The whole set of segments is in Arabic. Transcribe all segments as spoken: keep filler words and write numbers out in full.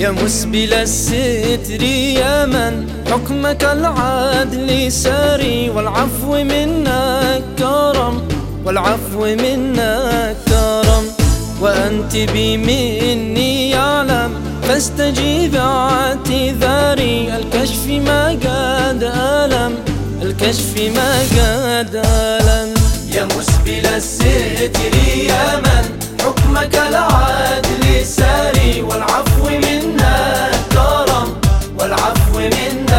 يا مسبل الستر يا من حكمك العدل ساري، والعفو منك كرم، والعفو منك كرم، وأنت بمني يعلم فاستجيب اعتذاري. الكشف ما قد ألم، الكشف ما قد ألم. يا مسبل الستر يا من حكمك العدل ساري، والعفو منك كرم، والعفو منك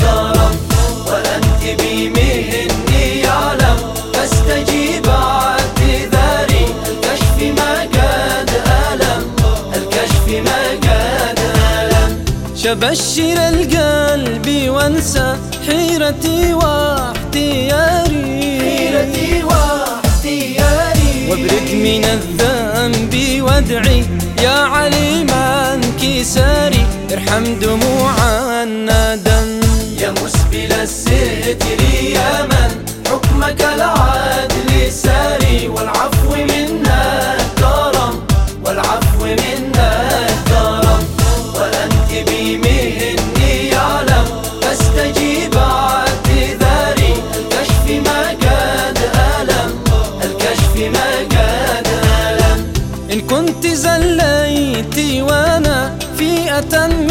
كرم، وأنت بمني يعلم فاستجيب اعتذاري. الكشف ما قد ألم، الكشف ما قد ألم. شبشر القلب وانسى حيرتي واحتياري، حيرتي واحتياري، وابرك من الذنب وادعي يا عليم انكساري. ارحم دموع الندم. يا مسبل الستر يا من حكمك العدل ساري، والعفو منك كرم، والعفو منك كرم، وأنت بمني يعلم فاستجيب اعتذاري. الكشف ما قد ألم، الكشف ما قد ألم. إن كنت زليت وأنا في أتم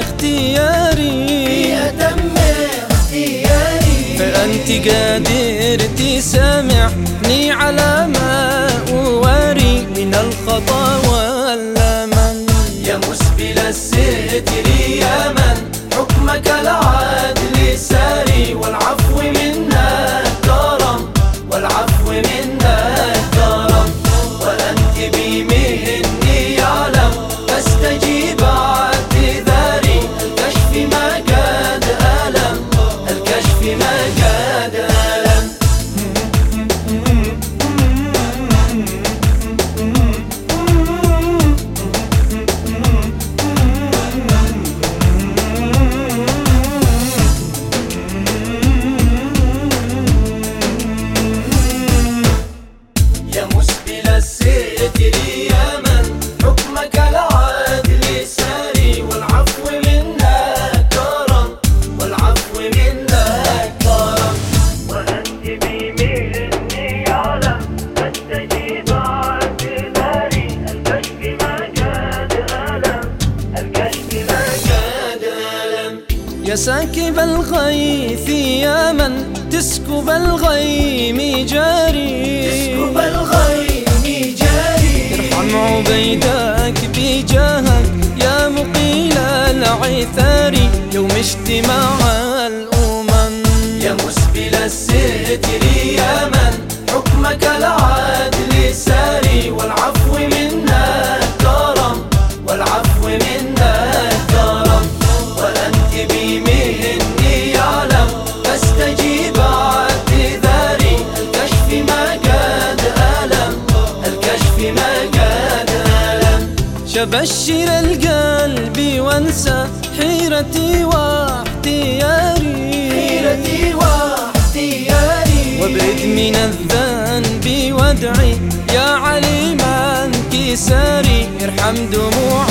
اختياري، في أتم اختياري، فأنت قادر تسامحني على ما أواري من الخطأ واللمن. يا مسبل الستر يا من حكمك العدل ساري، والعفو منك كرم، والعفو منك كرم، وأنت بمني يعلم فاستجيب اعتذاري. الكشف ما قد ألم، الكشف ما قد ألم. يا مسبل الستر يا من حكمك العدل ساري، والعفو منك كرم، والعفو منك كرم، وأنت بمني يعلم فاستجيب اعتذاري. الكشف ما قد ألم، الكشف ما قد ألم. يا ساكب الغيث يا من تسكب الغيم جاري، تسكب الغيم جاري، ارحم عبيدك بجاهك يا مقيل العثار يوم اجتماع الأمم. يا مسبل الستر يا من حكمك العدل ساري، والعفو منك كرم، والعفو منك كرم، وأنت بمني يعلم فاستجيب اعتذاري. الكشف ما قد ألم، الكشف ما قد ألم. شبشر القلب وانسى حيرتي واحتياري، حيرتي واحتياري، وابعد من الذنب وادعي يا عليم انكساري. ارحم دموع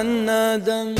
الندم.